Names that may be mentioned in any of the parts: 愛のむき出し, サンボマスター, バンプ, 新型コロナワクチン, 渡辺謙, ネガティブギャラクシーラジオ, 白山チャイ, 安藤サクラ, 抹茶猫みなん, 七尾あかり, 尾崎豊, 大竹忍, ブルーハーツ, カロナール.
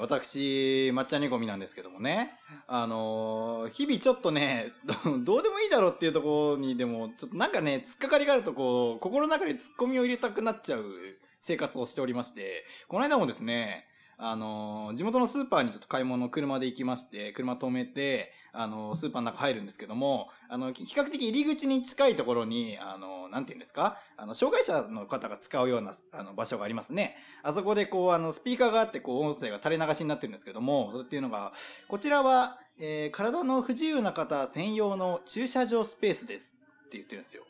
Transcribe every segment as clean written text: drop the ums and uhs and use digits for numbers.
私、抹茶猫みなんですけどもね、日々ちょっとね、どうでもいいだろうっていうところにでも、ちょっとなんかね、突っかかりがあるとこう、心の中で突っ込みを入れたくなっちゃう生活をしておりまして、この間もですね、地元のスーパーにちょっと買い物を車で行きまして、車止めて、スーパーの中入るんですけども、比較的入り口に近いところに、なんて言うんですか、障害者の方が使うような、場所がありますね。あそこでこう、スピーカーがあって、こう、音声が垂れ流しになってるんですけども、それっていうのが、こちらは、体の不自由な方専用の駐車場スペースですって言ってるんですよ。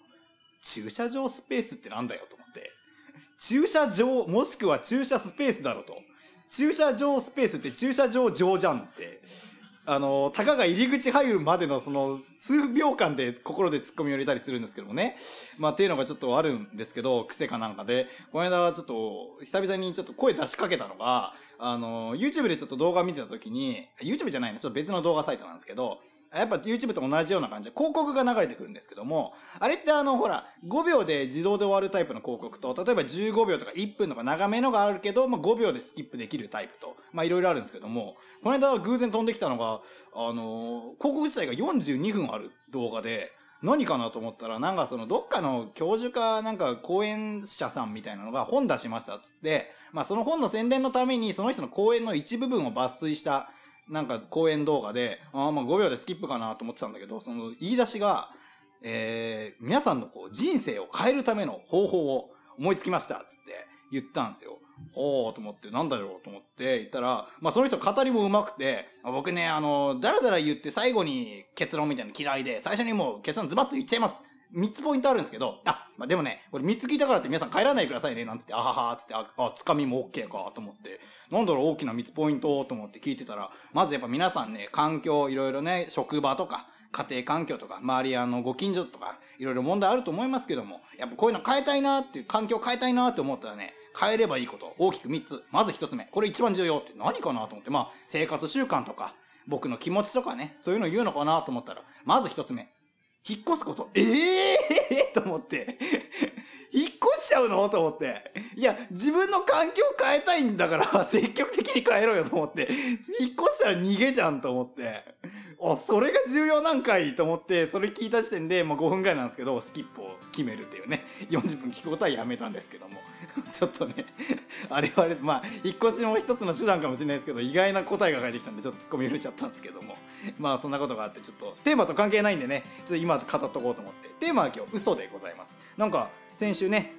駐車場スペースってなんだよと思って。駐車場、もしくは駐車スペースだろうと。駐車場スペースって駐車場上じゃんって。たかが入り口入るまでのその数秒間で心で突っ込みを入れたりするんですけどもね。まあっていうのがちょっとあるんですけど、癖かなんかで。この間ちょっと久々にちょっと声出しかけたのが、YouTube でちょっと動画見てた時に、YouTube じゃないな、ちょっと別の動画サイトなんですけど、やっぱ YouTube と同じような感じで広告が流れてくるんですけども、あれってほら、5秒で自動で終わるタイプの広告と、例えば15秒とか1分とか長めのがあるけど、まあ5秒でスキップできるタイプと、まあいろいろあるんですけども、この間は偶然飛んできたのが、広告自体が42分ある動画で、何かなと思ったら、なんかそのどっかの教授かなんか講演者さんみたいなのが本出しましたっつって、まあその本の宣伝のためにその人の講演の一部分を抜粋した、なんか講演動画で、まあ5秒でスキップかなと思ってたんだけど、その言い出しが、皆さんのこう人生を変えるための方法を思いつきましたっつって言ったんですよ。ほーと思って、なんだろうと思って言ったら、まあその人語りも上手くて、僕ね、だらだら言って最後に結論みたいなの嫌いで、最初にもう結論ズバッと言っちゃいます。3つポイントあるんですけど、まあ、でもね、これ3つ聞いたからって皆さん帰らないでくださいね、なんつって、あはは、つって、つかみも OK か、と思って、なんだろう、大きな3つポイント、と思って聞いてたら、まずやっぱ皆さんね、環境、いろいろね、職場とか、家庭環境とか、周りご近所とか、いろいろ問題あると思いますけども、やっぱこういうの変えたいなっていう、環境変えたいなって思ったらね、変えればいいこと、大きく3つ。まず1つ目、これ一番重要って何かなと思って、まあ、生活習慣とか、僕の気持ちとかね、そういうの言うのかなと思ったら、まず1つ目、引っ越すこと。と思って。引っ越しちゃうのと思って。いや、自分の環境変えたいんだから、積極的に変えろよと思って。引っ越したら逃げじゃんと思って。あ、それが重要なんかいと思って、それ聞いた時点で、まあ5分ぐらいなんですけど、スキップを決めるっていうね。40分聞くことはやめたんですけども。ちょっとね、あれ、まあ、引っ越しも一つの手段かもしれないですけど、意外な答えが返ってきたんで、ちょっと突っ込み入れちゃったんですけども。まあ、そんなことがあって、ちょっと、テーマと関係ないんでね、ちょっと今、語っとこうと思って。テーマは今日嘘でございます。なんか先週ね、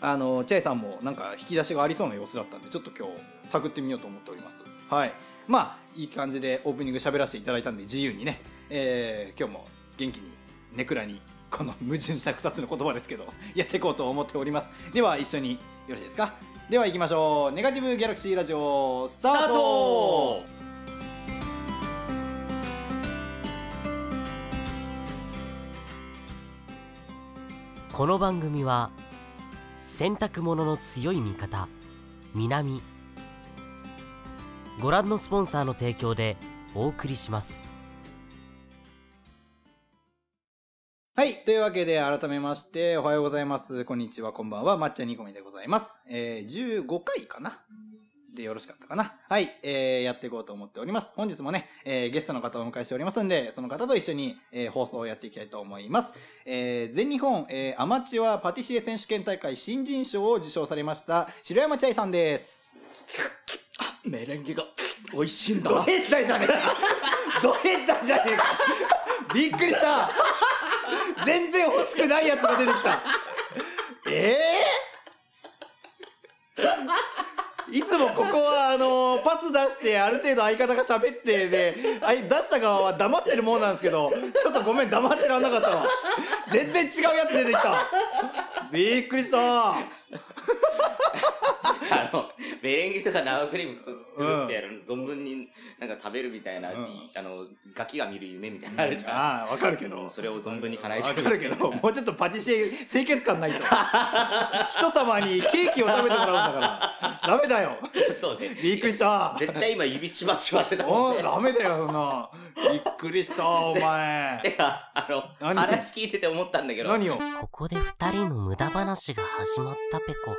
チャイさんもなんか引き出しがありそうな様子だったんで、ちょっと今日探ってみようと思っております。はい、まあいい感じでオープニング喋らせていただいたんで、自由にね、今日も元気にネクラにこの矛盾した2つの言葉ですけどやっていこうと思っております。では一緒によろしいですか。では行きましょう。ネガティブギャラクシーラジオスタート。この番組は洗濯物の強い味方南ご覧のスポンサーの提供でお送りします。はい、というわけで改めましておはようございます、こんにちは、こんばんは、抹茶煮込みでございます。15回かなでよろしかったかな。はい、やっていこうと思っております。本日もね、ゲストの方をお迎えしておりますんで、その方と一緒に、放送をやっていきたいと思います。全日本、アマチュアパティシエ選手権大会新人賞を受賞されました白山チャイさんです。メレンゲが美味しいんだ。ドヘッダーじゃねえか。ドヘッダーじゃねえか。びっくりした。全然欲しくないやつが出てきた。いつもここはパス出してある程度相方が喋ってで、出した側は黙ってるもんなんですけど、ちょっとごめん、黙ってらんなかったわ。全然違うやつ出てきた。びっくりした。メレンゲとか生クリーム作ってやるの、存分になんか食べるみたいな、ガキが見る夢みたいなのあるじゃん。ああ、わかるけど、それを存分に叶えちゃう。わかるけど、もうちょっとパティシエ清潔感ないと。人様にケーキを食べてもらうんだからダメだよ。そうね、びっくりした。絶対今指チバチバしてたもんね。ダメだよ、そんな。びっくりした。お前てか話聞いてて思ったんだけど、何をここで2人の無駄話が始まった。ペコ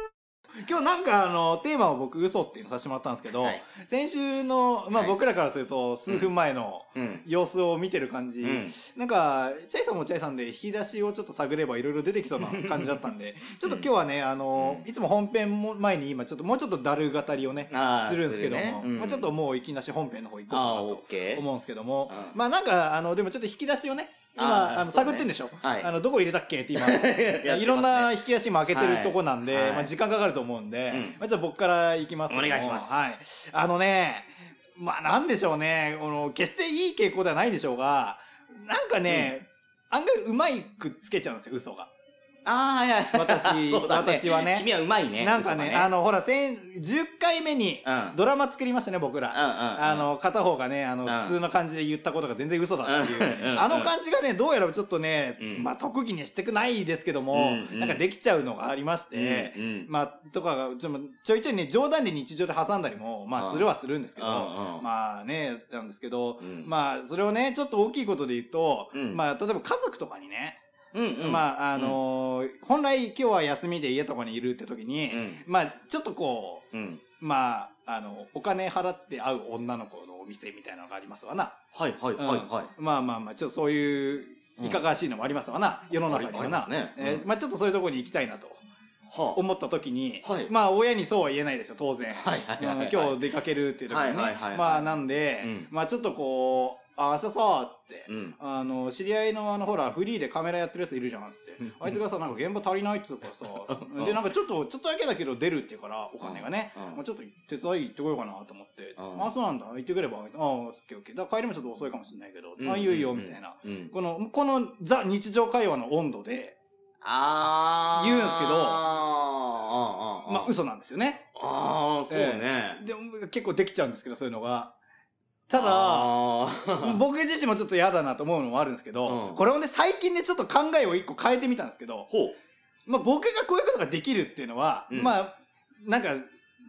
今日なんかテーマを僕嘘っていうのさせてもらったんですけど、はい、先週の、まあ、僕らからすると数分前の様子を見てる感じ、うん、なんかチャイさんもチャイさんで引き出しをちょっと探ればいろいろ出てきそうな感じだったんでちょっと今日はねいつも本編も前に今ちょっともうちょっとだる語りをねするんですけども、ねうんまあ、ちょっともういきなし本編の方行こうかなと思うんですけども、うん、まあなんかでもちょっと引き出しをね今探ってんでしょ、はい、どこ入れたっけって今やってますね、いろんな引き出しも開けてるとこなんで、はいまあ、時間かかると思うんで、うんまあ、ちょっと僕から行きますけどもお願いします、はい、ねまあなんでしょうね決していい傾向ではないでしょうがなんかね、うん、案外うまいくっつけちゃうんですよ嘘があいや私はね君はうまいねなんか ねほら10回目にドラマ作りましたね、うん、僕ら、うんうんうん、片方がねうん、普通の感じで言ったことが全然嘘だっていう、うん、感じがねどうやらちょっとね、うん、まあ特技にしてくないですけども、うんうん、なんかできちゃうのがありまして、うんうん、まあとかがちょいちょいね冗談で日常で挟んだりもまあするはするんですけど、うんうん、まあねなんですけど、うん、まあそれをねちょっと大きいことで言うと、うん、まあ例えば家族とかにねうんうん、まあ本来今日は休みで家とかにいるって時に、うん、まあちょっとこう、うん、まあお金払って会う女の子のお店みたいなのがありますわなはいはいはいはい、うん、まあちょっとそういういかがわしいのもありますわな、うん、世の中にはな、ねうんまあ、ちょっとそういうとこに行きたいなと思った時に、はい、まあ親にそうは言えないですよ当然、はいはいはいはい、今日出かけるっていう時にね、はいはいはいはい、まあなんで、うん、まあちょっとこう明日さーっつって、うん、知り合いのほらフリーでカメラやってるやついるじゃんっつって、うん、あいつがさなんか現場足りないっつうからさでなんかちょっとだけだけど出るって言うからお金がね、うんまあ、ちょっと手伝い行ってこようかなと思って、うん、あそうなんだ行ってくればあオッケーオッケーだ帰りもちょっと遅いかもしれないけど、うん、あいいよいいよみたいな、うん、このザ日常会話の温度で言うんですけどまあ嘘なんですよねあそうね、で結構できちゃうんですけどそういうのがただ僕自身もちょっと嫌だなと思うのもあるんですけど、うん、これをね最近ねちょっと考えを一個変えてみたんですけど、まあ、僕がこういうことができるっていうのは、うん、まあなんか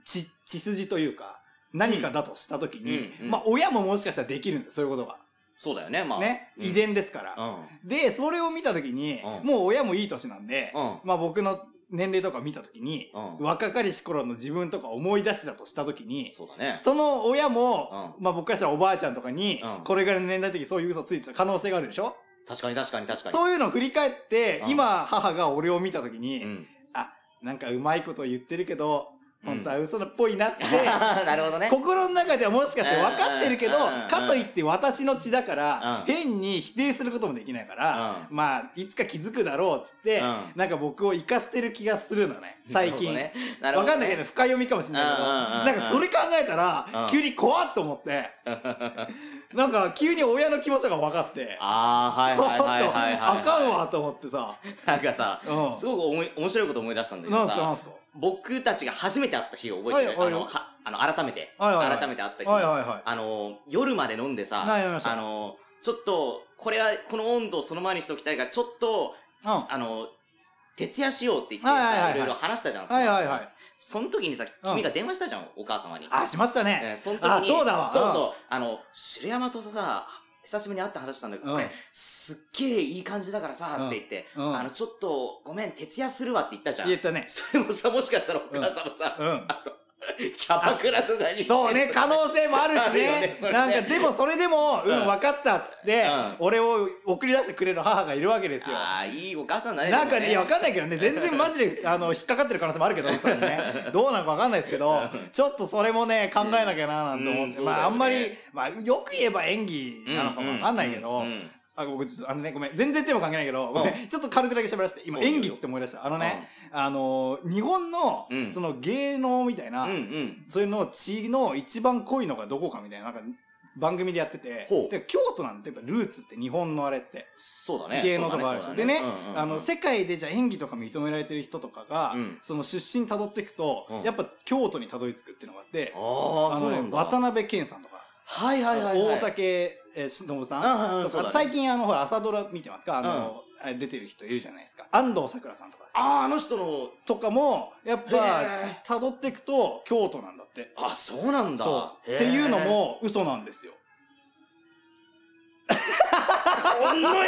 血筋というか何かだとした時に、うんうん、まあ親ももしかしたらできるんですよそういうことがそうだよねまあね、うん、遺伝ですから、うん、でそれを見た時に、うん、もう親もいい年なんで、うん、まあ僕の年齢とか見たときに、うん、若かりし頃の自分とか思い出してたとしたときに そうだね、その親も、うん、まあ僕からしたらおばあちゃんとかに、うん、これぐらいの年代の時そういう嘘ついてた可能性があるでしょ確かにそういうのを振り返って、うん、今母が俺を見たときに、うん、あ、なんかうまいこと言ってるけど本当は嘘っぽいなって、うんなるほどね、心の中ではもしかして分かってるけど、かといって私の血だから、変に否定することもできないから、まあいつか気づくだろうっつって、なんか僕を生かしてる気がするのね、最近。ねね、分かんないけど深読みかもしれないけど、なんかそれ考えたら急に怖っと思って、なんか急に親の気持ちが分かって、ちょっとあかんわと思ってさ、なんかさ、うん、すごく面白いこと思い出したんだけどさ、なんすか。僕たちが初めて会った日を覚えてる、はいはい、改めて会った日、はいはいはい、夜まで飲んでさ、ちょっとこれはこの温度をそのままにしておきたいからちょっと、うん、徹夜しようって言って、はいはいはいはい、いろいろ話したじゃん、はいはいはい、その時にさ君が電話したじゃん、うん、お母様にしましたね、その時にそうだわそうそう、うん、白山とさ久しぶりに会った話したんだけど、これ、すっげえいい感じだからさ、って言って、うん、ちょっと、ごめん、徹夜するわって言ったじゃん。言ったね。それもさ、もしかしたらお母さんもさ、うんうん、キャバクラとかにそうね、可能性もあるし ねなんかでもそれでもうん分かったっつって、うん、俺を送り出してくれる母がいるわけですよ。ああいいお母さんだね。なんかね分かんないけどね全然マジで引っかかってる可能性もあるけどそれねどうなのか分かんないですけどちょっとそれもね考えなきゃななんて思って、まああんまり、まあ、よく言えば演技なのかも分かんないけど、うんうんうんうん、僕ちょっとねごめん全然手も関係ないけど、うん、ちょっと軽くだけ喋らせて今演技っつって思い出したうん、日本の、うん、その芸能みたいな、うんうん、そういうの血の一番濃いのがどこかみたいな、 なんか番組でやってて、で京都なんてやっぱルーツって日本のあれってそうだね芸能とかあるし、ねね、でね、うんうん、世界でじゃあ演技とか認められてる人とかが、うん、その出身辿っていくと、うん、やっぱ京都に辿り着くっていうのがあって、ね、渡辺謙さんとか、はいはいはいはい、大竹忍さん、とか、ね、最近ほら朝ドラ見てますか出てる人いるじゃないですか安藤サクラさんとかあの人のとかもやっぱ辿っていくと京都なんだって。あそうなんだ。そうっていうのも嘘なんですよこの野郎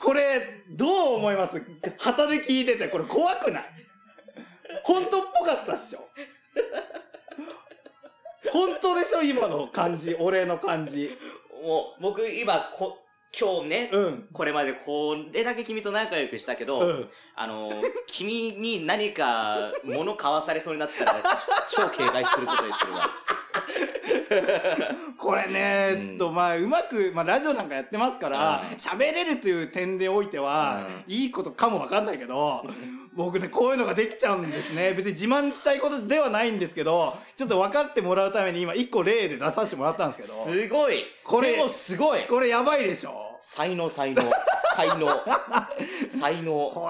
これどう思います？旗で聞いててこれ怖くない？本当っぽかったっしょ？本当でしょ今の感じ、俺の感じ。もう僕今今日ね、うん、これまでこれだけ君と仲良くしたけど、うん、君に何か物買わされそうになったら超警戒することにするわ。これね、うん、ちょっとまあうまく、まあ、ラジオなんかやってますから喋れるという点でおいては、うん、いいことかもわかんないけど、僕ねこういうのができちゃうんですね。別に自慢したいことではないんですけど、ちょっと分かってもらうために今1個例で出させてもらったんですけど、すごい、これでもすごい、これやばいでしょ。才能こ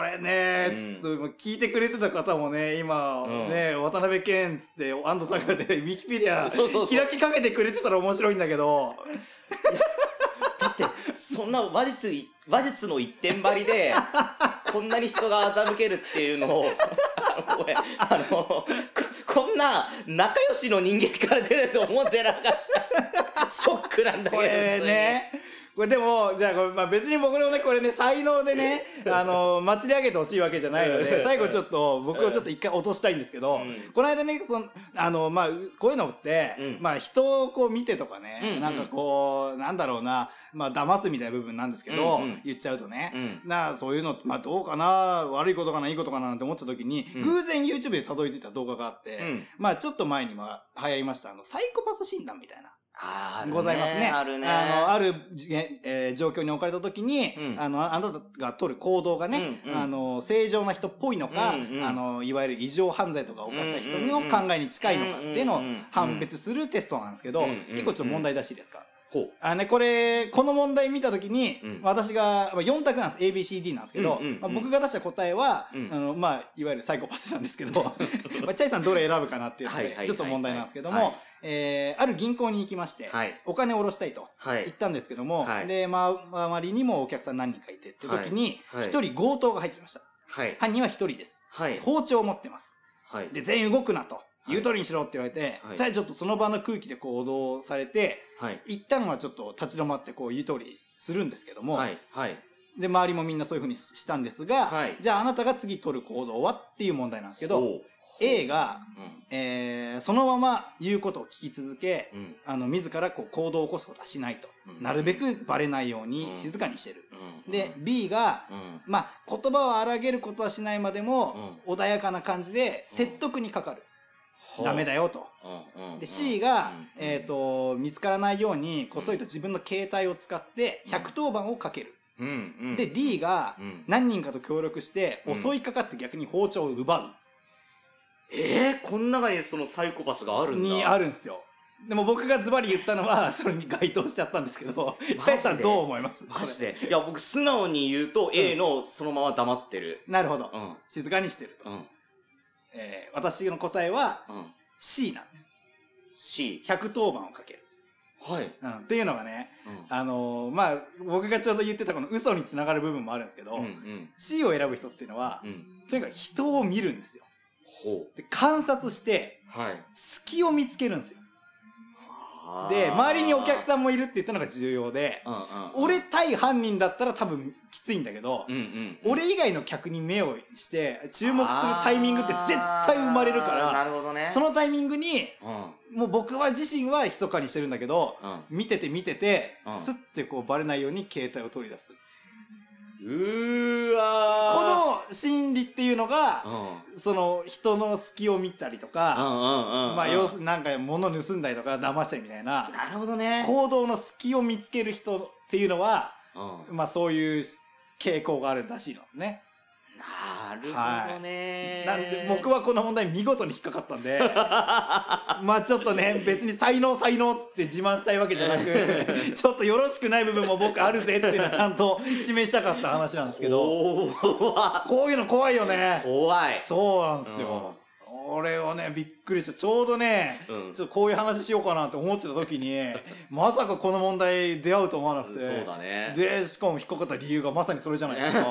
れね、うん、ちょっと聞いてくれてた方もね今ね、うん、渡辺謙つって安藤さんがねウィキペディア開きかけてくれてたら面白いんだけどだってそんな話術の一点張りでこんなに人が欺けるっていうのをこんな仲良しの人間から出ると思ってなかったショックなんだけど、これねこれでもじゃあこれ、まあ、別に僕のねこれね才能でね祭り上げてほしいわけじゃないので最後ちょっと僕をちょっと一回落としたいんですけど、うん、この間ねまあ、こういうのって、うん、まあ人をこう見てとかね、うんうん、なんかこうなんだろうな、まあ騙すみたいな部分なんですけど、うんうん、言っちゃうとね、うん、そういうの、まあ、どうかな悪いことかないいことかななんて思った時に、うん、偶然 YouTube でたどり着いた動画があって、うん、まあちょっと前にも流行りましたサイコパス診断みたいな。ございますね。あるね。ある、状況に置かれた時に、うん、あなたが取る行動がね、うんうん、正常な人っぽいのか、うんうん、いわゆる異常犯罪とかを犯した人の考えに近いのかっていうのを判別するテストなんですけど、一個ちょっと問題出していいですか？この問題見たときに、うん、私が、まあ、4択なんです。ABCD なんですけど、まあ、僕が出した答えは、まあ、いわゆるサイコパスなんですけど、まあ、チャイさんどれ選ぶかなっていうので、ちょっと問題なんですけども、ある銀行に行きまして、はい、お金を下ろしたいと言ったんですけども、はい、で、まあ、周りにもお客さん何人かいてって時に、一、はいはい、人強盗が入ってきました。はい、犯人は一人です、はい。包丁を持ってます。はい、で、全員動くなと。言う通りにしろって言われて、じゃあちょっとその場の空気でこう行動されて、はい、一旦はちょっと立ち止まってこう言う通りするんですけども、はいはい、で周りもみんなそういう風にしたんですが、はい、じゃああなたが次取る行動はっていう問題なんですけど、A が、うんそのまま言うことを聞き続け、うん、自らこう行動を起こすことはしないと、うん、なるべくバレないように静かにしてる、うん、で B が、うん、まあ言葉を荒げることはしないまでも、うん、穏やかな感じで説得にかかる、ダメだよと、で C が、見つからないようにこそりと自分の携帯を使って110番をかける、で D が、何人かと協力して襲いかかって逆に包丁を奪う、この中にそのサイコパスがあるんだ。にあるんですよ。でも僕がズバリ言ったのはそれに該当しちゃったんですけど、チャイさんどう思います？マジでいや僕素直に言うと A のそのまま黙ってる、なるほど、静かにしてると、私の答えは C なんです。C。110番をかける。はい。うん、っていうのがね、まあ、僕がちょうど言ってたこの嘘につながる部分もあるんですけど、うんうん、C を選ぶ人っていうのは、とにかく人を見るんですよ。ほう。で、観察して、隙を見つけるんですよ。で、周りにお客さんもいるって言ったのが重要で、俺対犯人だったら多分きついんだけど、俺以外の客に目をして注目するタイミングって絶対生まれるから、なるほどね、そのタイミングに、もう僕は自身は密かにしてるんだけど、見てて、スッてこうバレないように携帯を取り出す。うわ、この心理っていうのが、その人の隙を見たりとか、まあ要するになんか物盗んだりとか騙したりみたいな、なるほどね、行動の隙を見つける人っていうのは、まあそういう傾向があるらしいのですね。なるほどね、はい、なんで僕はこの問題見事に引っかかったんでまあちょっとね別に才能つって自慢したいわけじゃなくちょっとよろしくない部分も僕あるぜっていうのをちゃんと示したかった話なんですけどこういうの怖いよね。怖い。そうなんですよ、俺はねびっくりした。ちょうどね、ちょっとこういう話しようかなって思ってた時にまさかこの問題出会うと思わなくて、そうだね、でしかも引っかかった理由がまさにそれじゃないですか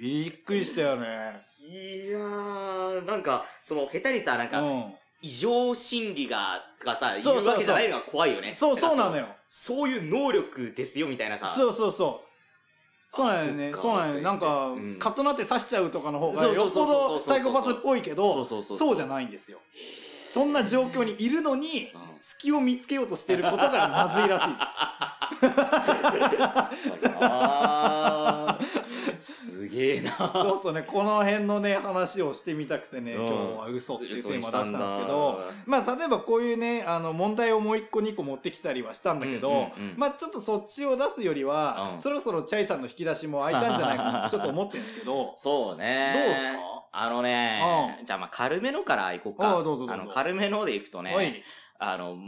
びっくりしたよね。いやー、なんかその下手にさ、なんか、異常心理がさ、いるわけじゃないのが怖いよね。そうそうなのよ。そういう能力ですよみたいなさ。そうそうそう。そうなんよね。そうなんよ。なんか、刀って刺しちゃうとかの方がよっぽどサイコパスっぽいけど、そうじゃないんですよ。そんな状況にいるのに、隙を見つけようとしてることがまずいらしい。あすげえな。ちょっとねこの辺のね話をしてみたくてね、今日は嘘っていうテーマを出したんですけど、まあ例えばこういうね問題をもう1個2個持ってきたりはしたんだけど、まあちょっとそっちを出すよりは、そろそろチャイさんの引き出しも開いたんじゃないかなとちょっと思ってるんですけど。そうね。どうですか？じゃあまあ軽めのからいこうか。どうぞ軽めのでいくとね、はい、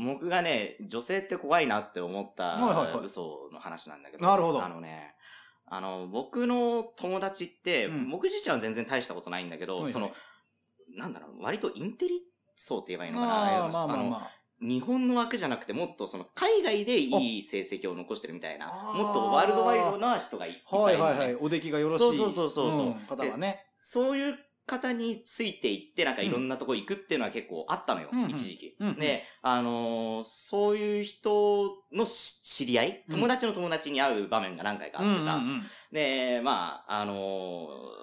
僕がね女性って怖いなって思った嘘の話なんだけど、なるほど。僕の友達って、僕自身は全然大したことないんだけど、なんだろう、割とインテリ層って言えばいいのかな。日本の枠じゃなくて、もっと海外でいい成績を残してるみたいな、もっとワールドワイドな人がいたり、お出来がよろしい方はね。そういう方についていって、なんかいろんなとこ行くっていうのは結構あったのよ、一時期。で、そういう人の知り合い、友達の友達に会う場面が何回かあってさ、で、まあ、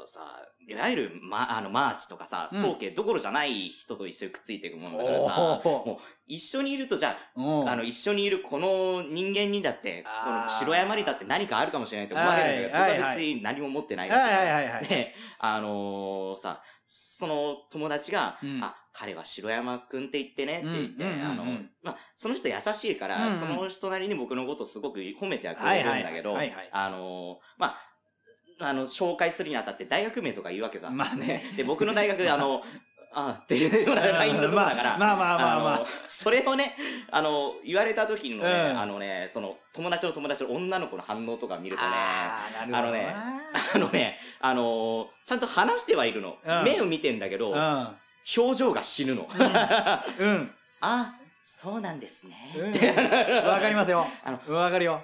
さ、いわゆる、マーチとかさ、宗家どころじゃない人と一緒にくっついていくものだからさ、もう一緒にいると、じゃあ、一緒にいるこの人間にだって、この白山にだって何かあるかもしれないって思われるんだけど、僕は別に何も持ってない。で、さ、その友達が、彼は白山くんって言ってねって言って、まあ、その人優しいから、その人なりに僕のことすごく褒めてはくれるんだけど、まあ、紹介するにあたって大学名とか言うわけさ。まあね。で、僕の大学でっていうようなラインのところだから。それをね、言われた時のね、友達の友達の女の子の反応とか見るとね、ちゃんと話してはいるの。目を見てんだけど、表情が死ぬの。あ、そうなんですね。わかりますよ。わかるよ。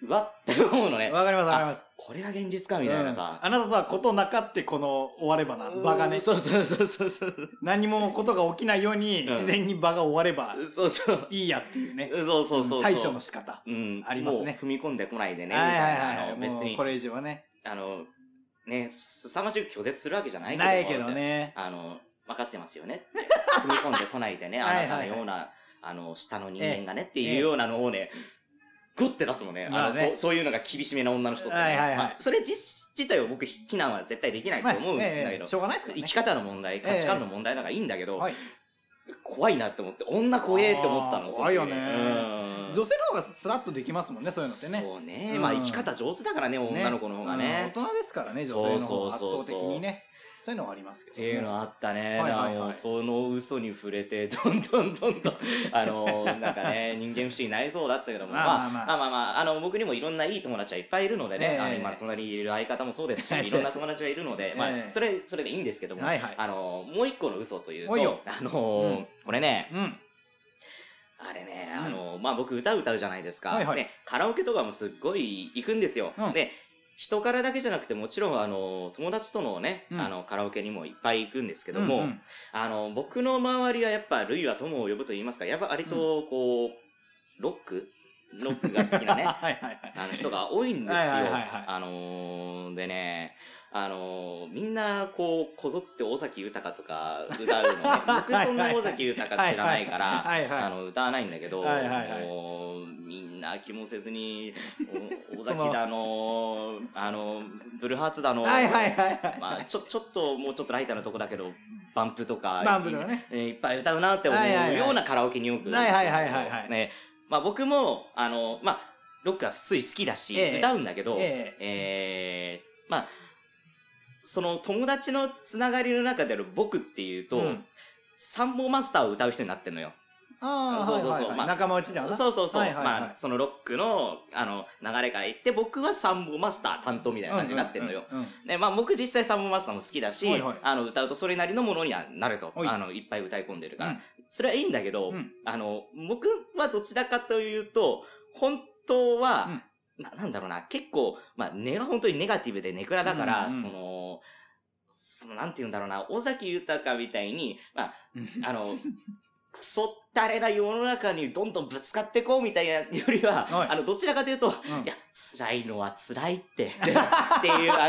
うわって思うのね。わかります。これが現実かみたいなさ。あなたとはことなかってこの終わればな。場がね。そう。何もことが起きないように自然に場が終わればいいやっていうね。そう。対処の仕方。ありますね。踏み込んでこないでね。別に。これ以上はね。凄まじく拒絶するわけじゃないけど。ないけどね。分かってますよね。踏み込んでこないでね。あなたのような、下の人間がねっていうようなのをね。グッて出すもんね。そういうのが厳しめな女の人って。それ自体を僕、非難は絶対できないと思うんだけど。しょうがないですからね。生き方の問題、価値観の問題なんかいいんだけど、怖いなって思って、女怖えって思ったの。怖いよね。女性の方がスラッとできますもんね、そういうのってね。そうね。まあ、生き方上手だからね、女の子の方がね。大人ですからね、女性の方が圧倒的にね。そういうのはありますけど。っていうのあったね。その嘘に触れて、どんどん、なんかね、人間不思議になりそうだったけども、僕にもいろんないい友達はいっぱいいるのでね、今隣にいる相方もそうですし、いろんな友達がいるので、まあ、それでいいんですけども、もう一個の嘘というと、これね、まあ僕歌うじゃないですか。カラオケとかもすっごい行くんですよ。で人からだけじゃなくて、もちろん、友達とのね、カラオケにもいっぱい行くんですけども、僕の周りはやっぱ、類は友を呼ぶと言いますか、やっぱ割と、こう、ロックが好きなね、人が多いんですよ。でね、みんな、こう、こぞって尾崎豊とか歌うのね、僕そんな尾崎豊知らないから、歌わないんだけど、みんな気もせずに、尾崎だの、ブルーハーツだの、まあ、もうちょっとライターのとこだけど、バンプとか、いっぱい歌うなって思うようなカラオケによく。まあ僕も、まあ、ロックは普通に好きだし、歌うんだけど、まあ、その友達のつながりの中である僕っていうと、サンボマスターを歌う人になってんのよ。仲間内ではな。まあ、そのロックの、流れから行って、僕はサンボマスター担当みたいな感じになってんのよ。で、まあ僕実際サンボマスターも好きだし、歌うとそれなりのものにはなると。いっぱい歌い込んでるから。それはいいんだけど、僕はどちらかというと、本当は、なんだろうな、結構、まあ根が本当にネガティブでネクラだから、なんて言うんだろうな、尾崎豊みたいに、まあ、クソったれな世の中にどんどんぶつかってこうみたいなよりは、どちらかというと、いや、辛いのは辛いって、っていう、わ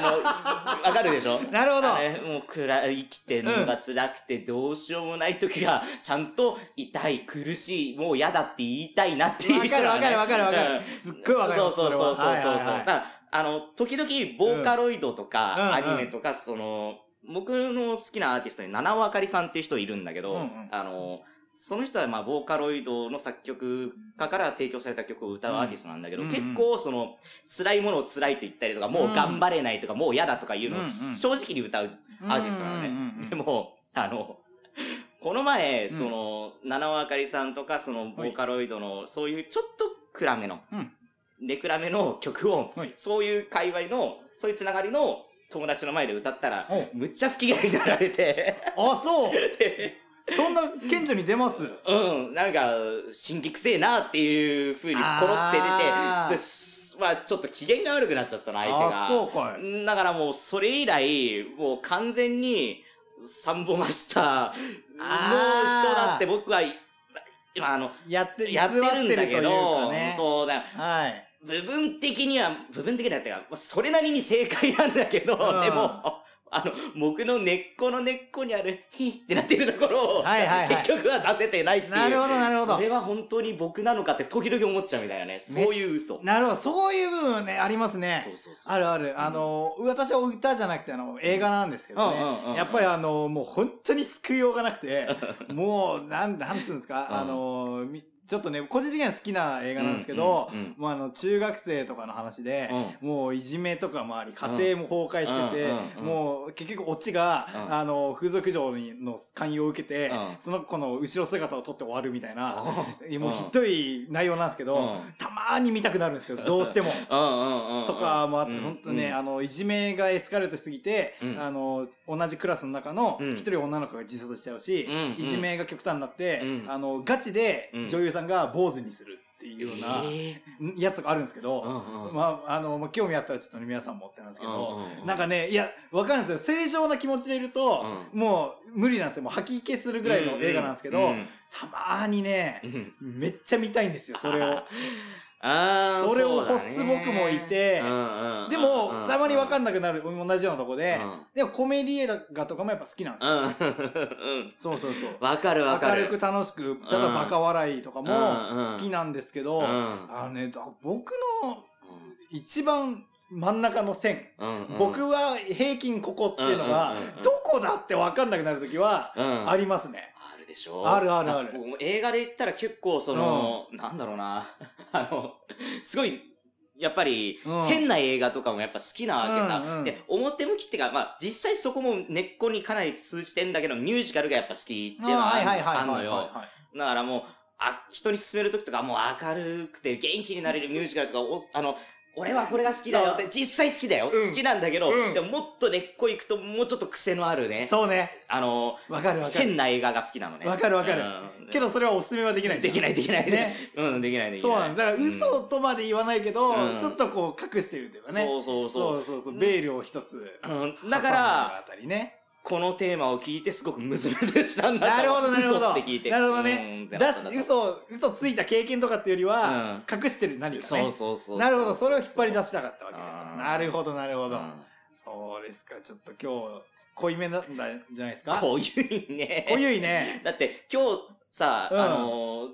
かるでしょ？なるほど。もう生きてるのが辛くてどうしようもない時は、ちゃんと痛い、苦しい、もう嫌だって言いたいなっていう人はね。わかる。すっごいわかる。そう。だから、時々、ボーカロイドとか、アニメとか、僕の好きなアーティストに七尾あかりさんっていう人いるんだけど、その人はまあボーカロイドの作曲家から提供された曲を歌うアーティストなんだけど、結構辛いものを辛いと言ったりとか、もう頑張れないとか、もう嫌だとかいうのを正直に歌うアーティストなのね。でも、この前、七尾あかりさんとか、ボーカロイドの、そういうちょっと暗めの、で暗めの曲を、そういう界隈の、そういうつながりの、友達の前で歌ったら、むっちゃ不機嫌になられて。あ、そうそんな顕著に出ます？うん。なんか、心機くせえなっていう風にコロって出て、まあちょっと機嫌が悪くなっちゃったの、相手が。あ、そうかい。だからもう、それ以来、もう完全に、サンボマスターの人だって僕は、今やってるんだけど、ね、そうだ。はい。部分的にはってか、それなりに正解なんだけど、でも、僕の根っこにある、ヒッってなってるところを、結局は出せてないっていう。なるほど。それは本当に僕なのかって時々思っちゃうみたいなね。そういう嘘。なるほど。そういう部分はね、ありますね。そう。ある。私は歌じゃなくて、映画なんですけどね。やっぱりもう本当に救いようがなくて、もう、なんつうんですか、ちょっとね、個人的には好きな映画なんですけど、もう中学生とかの話で、もういじめとかもあり、家庭も崩壊してて、もう結局オチが、風俗嬢の勧誘を受けて、その子の後ろ姿を撮って終わるみたいな、もうひどい内容なんですけど、たまーに見たくなるんですよ、どうしても。とかもあって、ほんとね、いじめがエスカレートしすぎて、同じクラスの中の一人女の子が自殺しちゃうし、いじめが極端になって、ガチで女優さんが坊主にするっていうようなやつがあるんですけど、まあ興味あったらちょっと、ね、皆さんもってなんですけど、なんかね、いやわかるんですよ、正常な気持ちでいると、もう無理なんですよ、もう吐き気するぐらいの映画なんですけど、たまーにね、めっちゃ見たいんですよ、それを。それを欲す僕もいて、でも、たまに分かんなくなる、同じようなとこで、でもコメディ映画とかもやっぱ好きなんですよ。そう。分かる。明るく楽しく、ただバカ笑いとかも好きなんですけど、僕の一番真ん中の線、僕は平均ここっていうのが、どこだって分かんなくなるときはありますね。でしょ？ある。僕も映画で言ったら結構なんだろうな。すごい、やっぱり、変な映画とかもやっぱ好きなわけさ。で、表向きってか、まあ、実際そこも根っこにかなり通じてんだけど、ミュージカルがやっぱ好きっていうのはあんのよ。だからもう、人に勧めるときとか、もう明るくて元気になれるミュージカルとか、俺はこれが好きだよって、実際好きだよ。好きなんだけど、でももっと根っこ行くと、もうちょっと癖のあるね。そうね。わかる。変な映画が好きなのね。わかる。けどそれはおすすめはできない。できないね。できない。そうなんだ。だから嘘とまで言わないけど、ちょっとこう隠してるというかね。そう。ベールを一つ。だから、このテーマを聞いてすごくムズムズしたんだ。なるほど。嘘って聞いて。なるほどね。嘘ついた経験とかっていうよりは、隠してる何かね。そう。なるほど。それを引っ張り出したかったわけです。なるほど。そうですか。ちょっと今日、濃いめなんじゃないですか？濃いね。だって今日さ、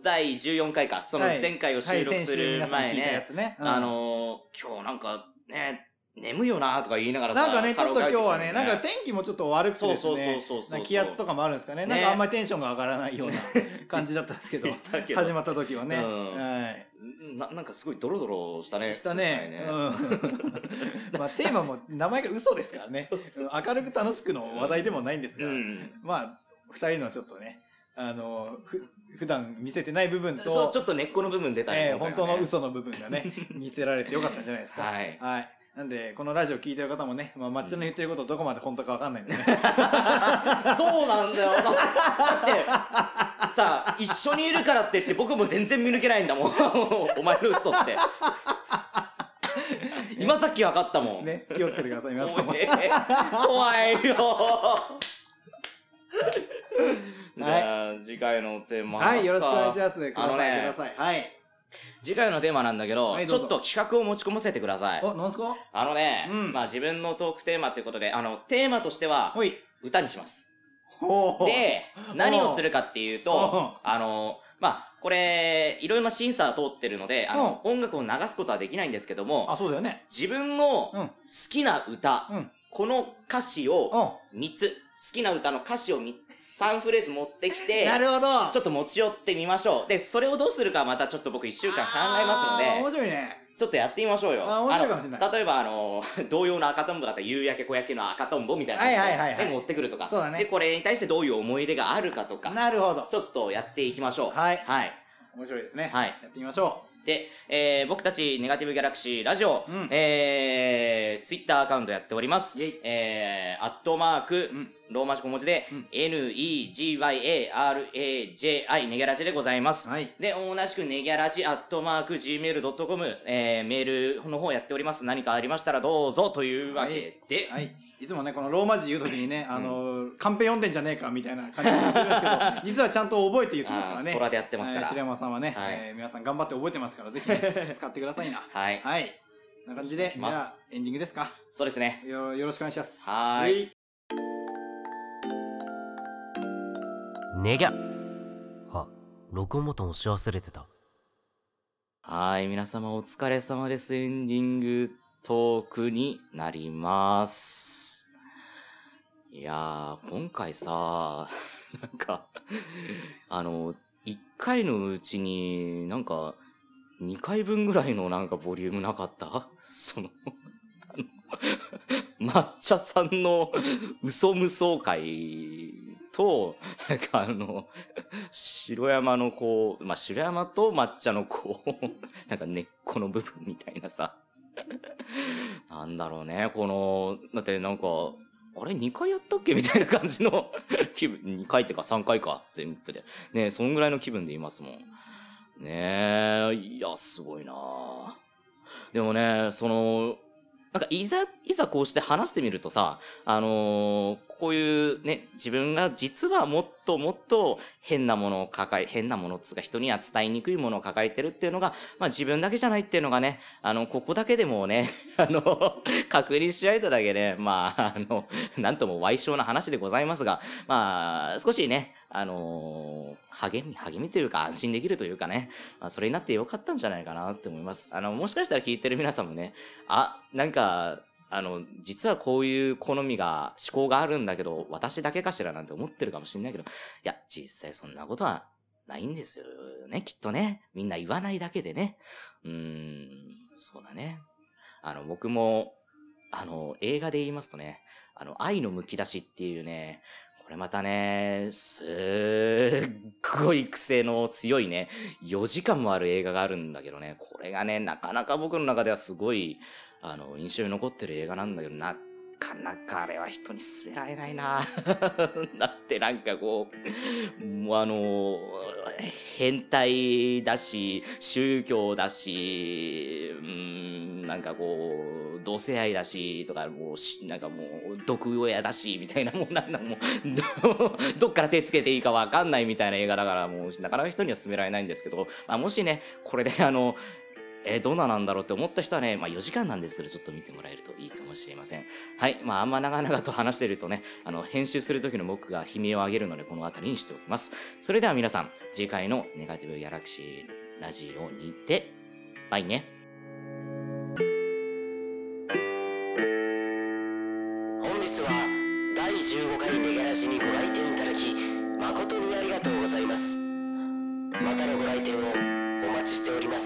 第14回か。前回を収録する前ね。今日なんかね、眠いよなーとか言いながらさ、なんかね、ちょっと今日はね、なんか天気もちょっと悪くてですね、気圧とかもあるんですかね、なんかあんまりテンションが上がらないような感じだったんですけど、始まった時はね、なんかすごいドロドロしたね。したね。まあテーマも名前が嘘ですからね、明るく楽しくの話題でもないんですが、まあ二人のちょっとね、普段見せてない部分と、そう、ちょっと根っこの部分出たね。本当の嘘の部分がね、見せられてよかったんじゃないですか。はい。なんで、このラジオ聞いてる方もね、まあ、マッチョの言ってることどこまで本当かわかんないんでね。そうなんだよ。だって、さ、一緒にいるからって言って僕も全然見抜けないんだもん。お前の嘘って。今さっき分かったもん。ね、気をつけてください、皆さんも。怖いよ。はい、じゃあ次次回のテーマは、はい、よろしくお願いしますね。ください、ください。はい。次回のテーマなんだけど、はい、どちょっと企画を持ち込ませてください。あ、なんすか？まあ自分のトークテーマということで、テーマとしては、歌にします。で、何をするかっていうと、まあ、これ、いろいろな審査を通ってるので、音楽を流すことはできないんですけども、あ、そうだよね。自分の好きな歌、この歌詞を3つ、好きな歌の歌詞を3フレーズ持ってきて、なるほど。ちょっと持ち寄ってみましょう。で、それをどうするかはまたちょっと僕1週間考えますので、面白いね。ちょっとやってみましょうよ。あ、面白いかもしれない。例えば同様の赤とんぼだったら夕焼け小焼けの赤とんぼみたいな感じで持ってくるとか。そうだね。で、これに対してどういう思い入れがあるかとか。なるほど。ちょっとやっていきましょう。はい。はい。面白いですね。はい。やってみましょう。で、僕たちネガティブギャラクシーラジオ、ツイッターアカウントやっております。@、ローマ字小文字で、NEGYARAJI ネギャラジでございます。はい。で、同じくネギャラジ@gmail.com、メールの方やっております。何かありましたらどうぞというわけで。はい。はい、いつもね、このローマ字言うときにね、カンペ読んでんじゃねえかみたいな感じがするんですけど、実はちゃんと覚えて言ってますからね。空でやってますから。白山さんはね、皆さん頑張って覚えてますから、ぜひね、使ってくださいな。はい。はい。こんな感じで、じゃあ、エンディングですか。そうですね。よろしくお願いします。はい。ネギャ。あ、録音ボタン押し忘れてた。はい、皆様お疲れ様です。エンディングトークになります。いやー、今回さ、なんか、1回のうちになんか、2回分ぐらいのなんかボリュームなかった?抹茶さんの嘘無双会、と、なんか白山のこう、まあ、白山と抹茶のこう、なんか根っこの部分みたいなさ。なんだろうね、だってなんか、あれ ?2 回やったっけみたいな感じの気分、2回ってか3回か、全部で。ね、そんぐらいの気分でいますもん。ねえ、いや、すごいなあ。でもね、なんかいざこうして話してみるとさ、こういうね、自分が実はもっともっと変なものっつうか人には伝えにくいものを抱えてるっていうのが、まあ自分だけじゃないっていうのがね、ここだけでもね、確認し合えただけで、まあ、なんとも歪償な話でございますが、まあ、少しね、励みというか安心できるというかね、まあ、それになってよかったんじゃないかなって思います。もしかしたら聞いてる皆さんもね、あ、なんか、実はこういう好みが、思考があるんだけど、私だけかしらなんて思ってるかもしれないけど、いや、実際そんなことはないんですよね、きっとね。みんな言わないだけでね。そうだね。僕も、映画で言いますとね、愛のむき出しっていうね、これまたね、すっごい癖の強いね、4時間もある映画があるんだけどね、これがね、なかなか僕の中ではすごい、印象に残ってる映画なんだけど、なかなかあれは人に勧められないなだってなんかこう、もう変態だし、宗教だし、なんかこう、同性愛だし、とか、もう、なんかもう、毒親だし、みたいな、もうなんだ、もう、どっから手つけていいかわかんないみたいな映画だから、もう、なかなか人には勧められないんですけど、まあ、もしね、これでどんななんだろうって思った人はね、まあ4時間なんですけど、ちょっと見てもらえるといいかもしれません。はい。まああんま長々と話してるとね、編集する時の僕が悲鳴を上げるので、この辺りにしておきます。それでは皆さん、次回のネガティブギャラクシーラジオにて、バイね。本日は第15回ネギャラジにご来店いただき、誠にありがとうございます。またのご来店をお待ちしております。